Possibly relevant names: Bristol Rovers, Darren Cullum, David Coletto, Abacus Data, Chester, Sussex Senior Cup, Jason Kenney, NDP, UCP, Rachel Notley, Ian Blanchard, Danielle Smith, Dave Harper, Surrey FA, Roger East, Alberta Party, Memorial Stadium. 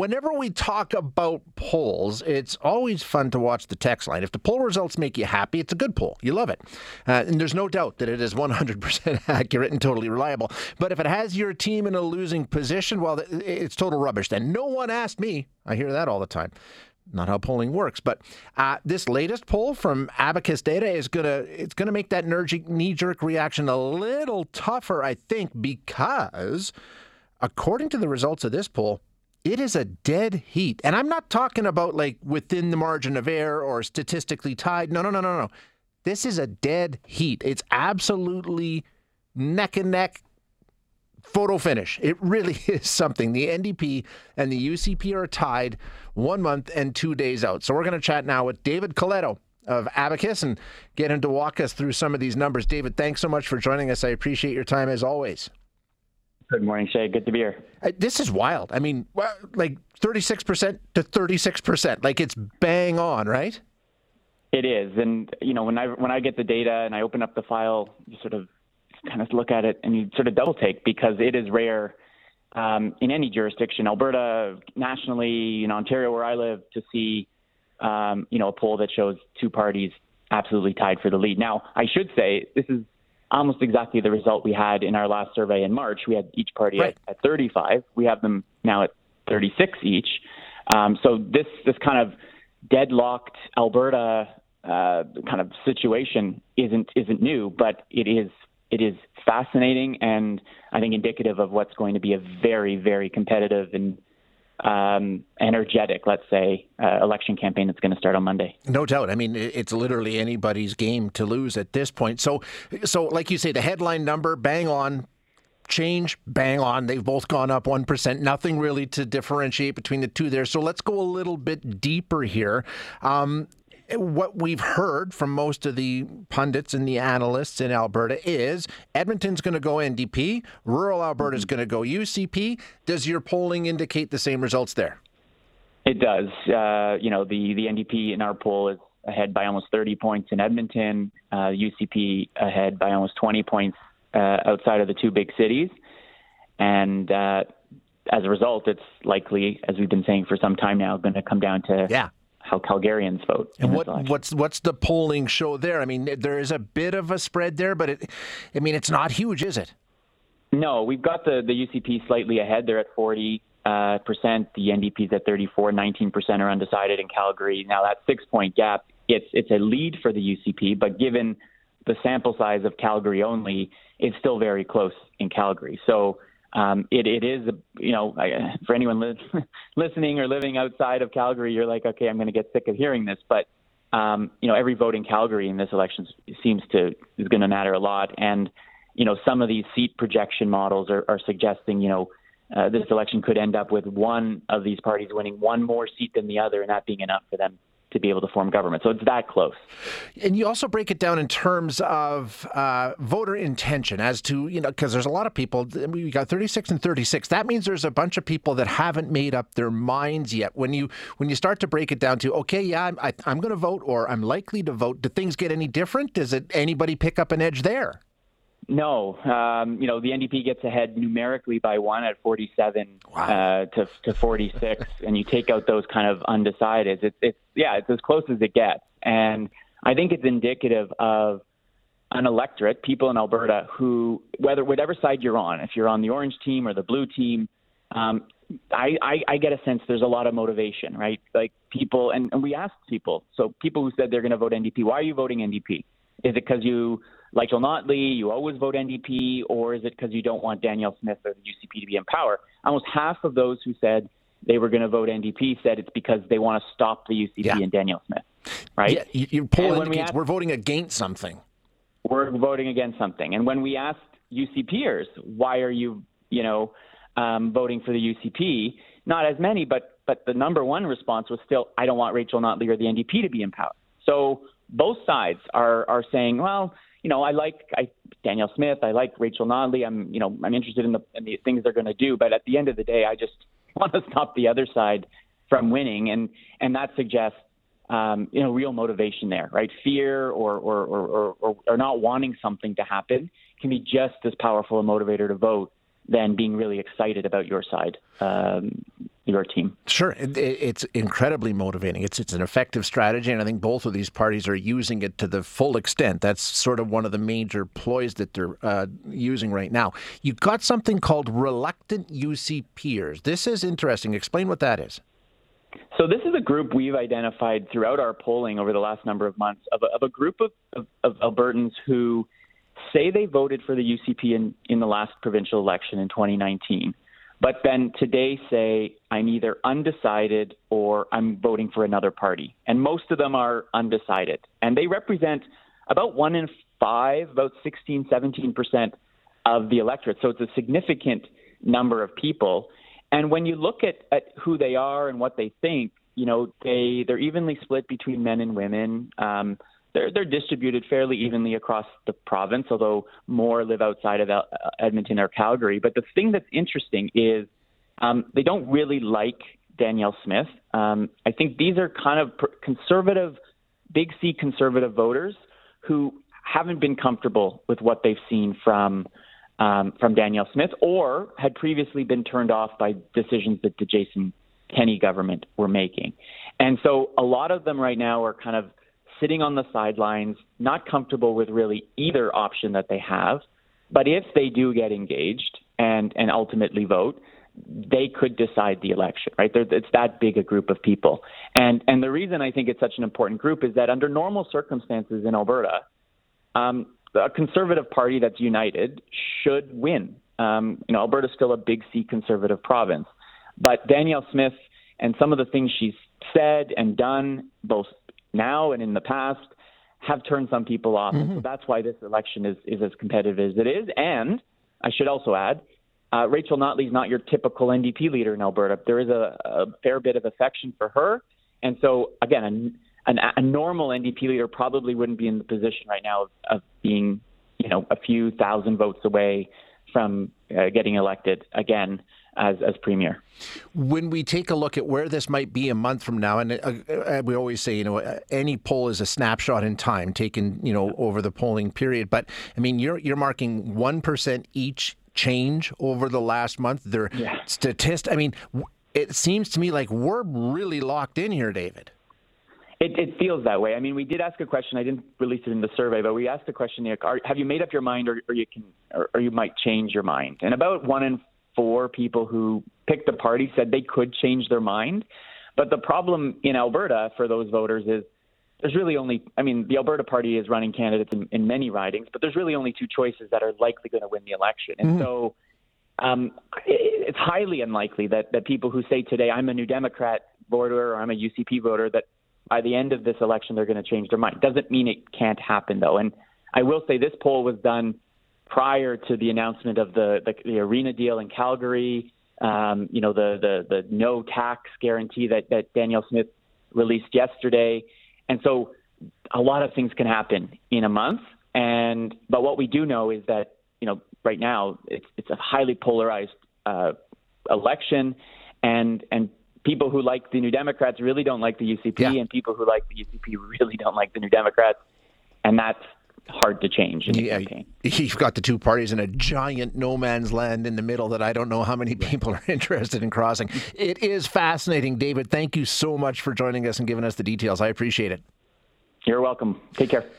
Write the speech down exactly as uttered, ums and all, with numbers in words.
whenever we talk about polls, it's always fun to watch the text line. If the poll results make you happy, it's a good poll. You love it. Uh, and there's no doubt that it is one hundred percent accurate and totally reliable. But if it has your team in a losing position, well, it's total rubbish. Then no one asked me. I hear that all the time. Not how polling works, but uh, this latest poll from Abacus Data is gonna it's gonna make that knee-jerk reaction a little tougher, I think, because according to the results of this poll, it is a dead heat, and I'm not talking about like within the margin of error or statistically tied. No, no, no, no, no. This is a dead heat. It's absolutely neck and neck. Photo finish. It really is something. The N D P and the U C P are tied one month and two days out. So we're going to chat now with David Coletto of Abacus and get him to walk us through some of these numbers. David, thanks so much for joining us. I appreciate your time as always. Good morning, Shay. Good to be here. This is wild. I mean, like thirty-six percent to thirty-six percent. Like it's bang on, right? It is. And, you know, when I when I get the data and I open up the file, you sort of kind of look at it and you sort of double take because it is rare um, in any jurisdiction, Alberta, nationally, in Ontario where I live, to see um, you know a poll that shows two parties absolutely tied for the lead. Now, I should say this is almost exactly the result we had in our last survey in March. We had each party right. at, at thirty-five. We have them now at thirty-six each. Um, so this this kind of deadlocked Alberta uh, kind of situation isn't isn't new, but it is. It is fascinating and I think indicative of what's going to be a very, very competitive and um, energetic, let's say, uh, election campaign that's going to start on Monday. No doubt. I mean, it's literally anybody's game to lose at this point. So, so like you say, the headline number, bang on. Change, bang on. They've both gone up one percent. Nothing really to differentiate between the two there. So let's go a little bit deeper here. Um, What we've heard from most of the pundits and the analysts in Alberta is Edmonton's going to go N D P, rural Alberta's going to go U C P. Does your polling indicate the same results there? It does. Uh, you know, the, the N D P in our poll is ahead by almost thirty points in Edmonton, uh, U C P ahead by almost twenty points uh, outside of the two big cities. And uh, as a result, it's likely, as we've been saying for some time now, going to come down to... yeah. how Calgarians vote. And what, what's what's the polling show there? I mean, there is a bit of a spread there, but it, I mean, it's not huge, is it? No, we've got the, the U C P slightly ahead. They're at forty percent. Uh, percent. The N D P's at thirty-four. nineteen percent are undecided in Calgary. Now, that six-point gap, it's, it's a lead for the U C P, but given the sample size of Calgary only, it's still very close in Calgary. So Um, it, it is, you know, for anyone li- listening or living outside of Calgary, you're like, okay, I'm going to get sick of hearing this. But, um, you know, every vote in Calgary in this election seems to is going to matter a lot. And, you know, some of these seat projection models are, are suggesting, you know, uh, this election could end up with one of these parties winning one more seat than the other and that being enough for them to be able to form government. So it's that close. And you also break it down in terms of uh, voter intention as to, you know, because there's a lot of people, we got thirty-six and thirty-six. That means there's a bunch of people that haven't made up their minds yet. When you when you start to break it down to, okay, yeah, I'm, I, I'm going to vote or I'm likely to vote, do things get any different? Does it anybody pick up an edge there? No. Um, you know, the N D P gets ahead numerically by one at forty-seven wow. uh, to, to forty-six, and you take out those kind of undecideds. It's, it's yeah, it's as close as it gets. And I think it's indicative of an electorate, people in Alberta who, whether whatever side you're on, if you're on the orange team or the blue team, um, I, I, I get a sense there's a lot of motivation, right? Like people, and, and we asked people, so people who said they're going to vote N D P, why are you voting N D P? Is it because you... Rachel Notley, you always vote N D P, or is it because you don't want Danielle Smith or the U C P to be in power? Almost half of those who said they were going to vote N D P said it's because they want to stop the U C P yeah. and Danielle Smith, right? Yeah, you, you poll indicates we asked, we're voting against something. We're voting against something. And when we asked UCPers, why are you, you know, um, voting for the U C P? Not as many, but but the number one response was still, I don't want Rachel Notley or the N D P to be in power. So both sides are are saying, well, you know, I like I, Danielle Smith. I like Rachel Notley. I'm, you know, I'm interested in the, in the things they're going to do. But at the end of the day, I just want to stop the other side from winning, and and that suggests, um, you know, real motivation there, right? Fear or or, or or or not wanting something to happen can be just as powerful a motivator to vote than being really excited about your side. Um, your team. Sure. It, it's incredibly motivating. It's it's an effective strategy, and I think both of these parties are using it to the full extent. That's sort of one of the major ploys that they're uh, using right now. You've got something called reluctant U C Pers. This is interesting. Explain what that is. So this is a group we've identified throughout our polling over the last number of months of a, of a group of, of, of Albertans who say they voted for the U C P in, in the last provincial election in twenty nineteen, but then today say, I'm either undecided or I'm voting for another party. And most of them are undecided. And they represent about one in five, about sixteen, seventeen percent of the electorate. So it's a significant number of people. And when you look at, at who they are and what they think, you know, they, they're evenly split between men and women. Um, they're, they're distributed fairly evenly across the province, although more live outside of Edmonton or Calgary. But the thing that's interesting is um, they don't really like Danielle Smith. Um, I think these are kind of conservative, big C conservative voters who haven't been comfortable with what they've seen from Um, from Danielle Smith, or had previously been turned off by decisions that the Jason Kenney government were making. And so a lot of them right now are kind of sitting on the sidelines, not comfortable with really either option that they have. But if they do get engaged and, and ultimately vote, they could decide the election, right? They're, it's that big a group of people. And, and the reason I think it's such an important group is that under normal circumstances in Alberta, um, a conservative party that's united should win. Um, you know, Alberta's still a big C conservative province, but Danielle Smith and some of the things she's said and done, both now and in the past, have turned some people off. Mm-hmm. And so that's why this election is, is as competitive as it is. And I should also add, uh, Rachel Notley is not your typical N D P leader in Alberta. There is a, a fair bit of affection for her. And so, again, a An, a normal N D P leader probably wouldn't be in the position right now of, of being, you know, a few thousand votes away from uh, getting elected again as, as premier. When we take a look at where this might be a month from now, and uh, we always say, you know, any poll is a snapshot in time taken, you know, over the polling period. But I mean, you're you're marking one percent each change over the last month. They're yeah. statist- I mean, it seems to me like we're really locked in here, David. It, it feels that way. I mean, we did ask a question. I didn't release it in the survey, but we asked the question: are, Have you made up your mind, or, or you can, or, or you might change your mind? And about one in four people who picked the party said they could change their mind. But the problem in Alberta for those voters is there's really only. I mean, the Alberta Party is running candidates in, in many ridings, but there's really only two choices that are likely going to win the election. And mm-hmm. so, um, it, it's highly unlikely that that people who say today I'm a New Democrat voter or I'm a U C P voter that by the end of this election, they're going to change their mind. Doesn't mean it can't happen, though. And I will say this poll was done prior to the announcement of the the, the arena deal in Calgary, um, you know, the, the the no tax guarantee that, that Danielle Smith released yesterday. And so a lot of things can happen in a month. And but what we do know is that, you know, right now it's, it's a highly polarized uh, election, and and. People who like the New Democrats really don't like the U C P, yeah. and people who like the U C P really don't like the New Democrats, and that's hard to change. In yeah, you've got the two parties in a giant no man's land in the middle that I don't know how many people are interested in crossing. It is fascinating, David. Thank you so much for joining us and giving us the details. I appreciate it. You're welcome. Take care.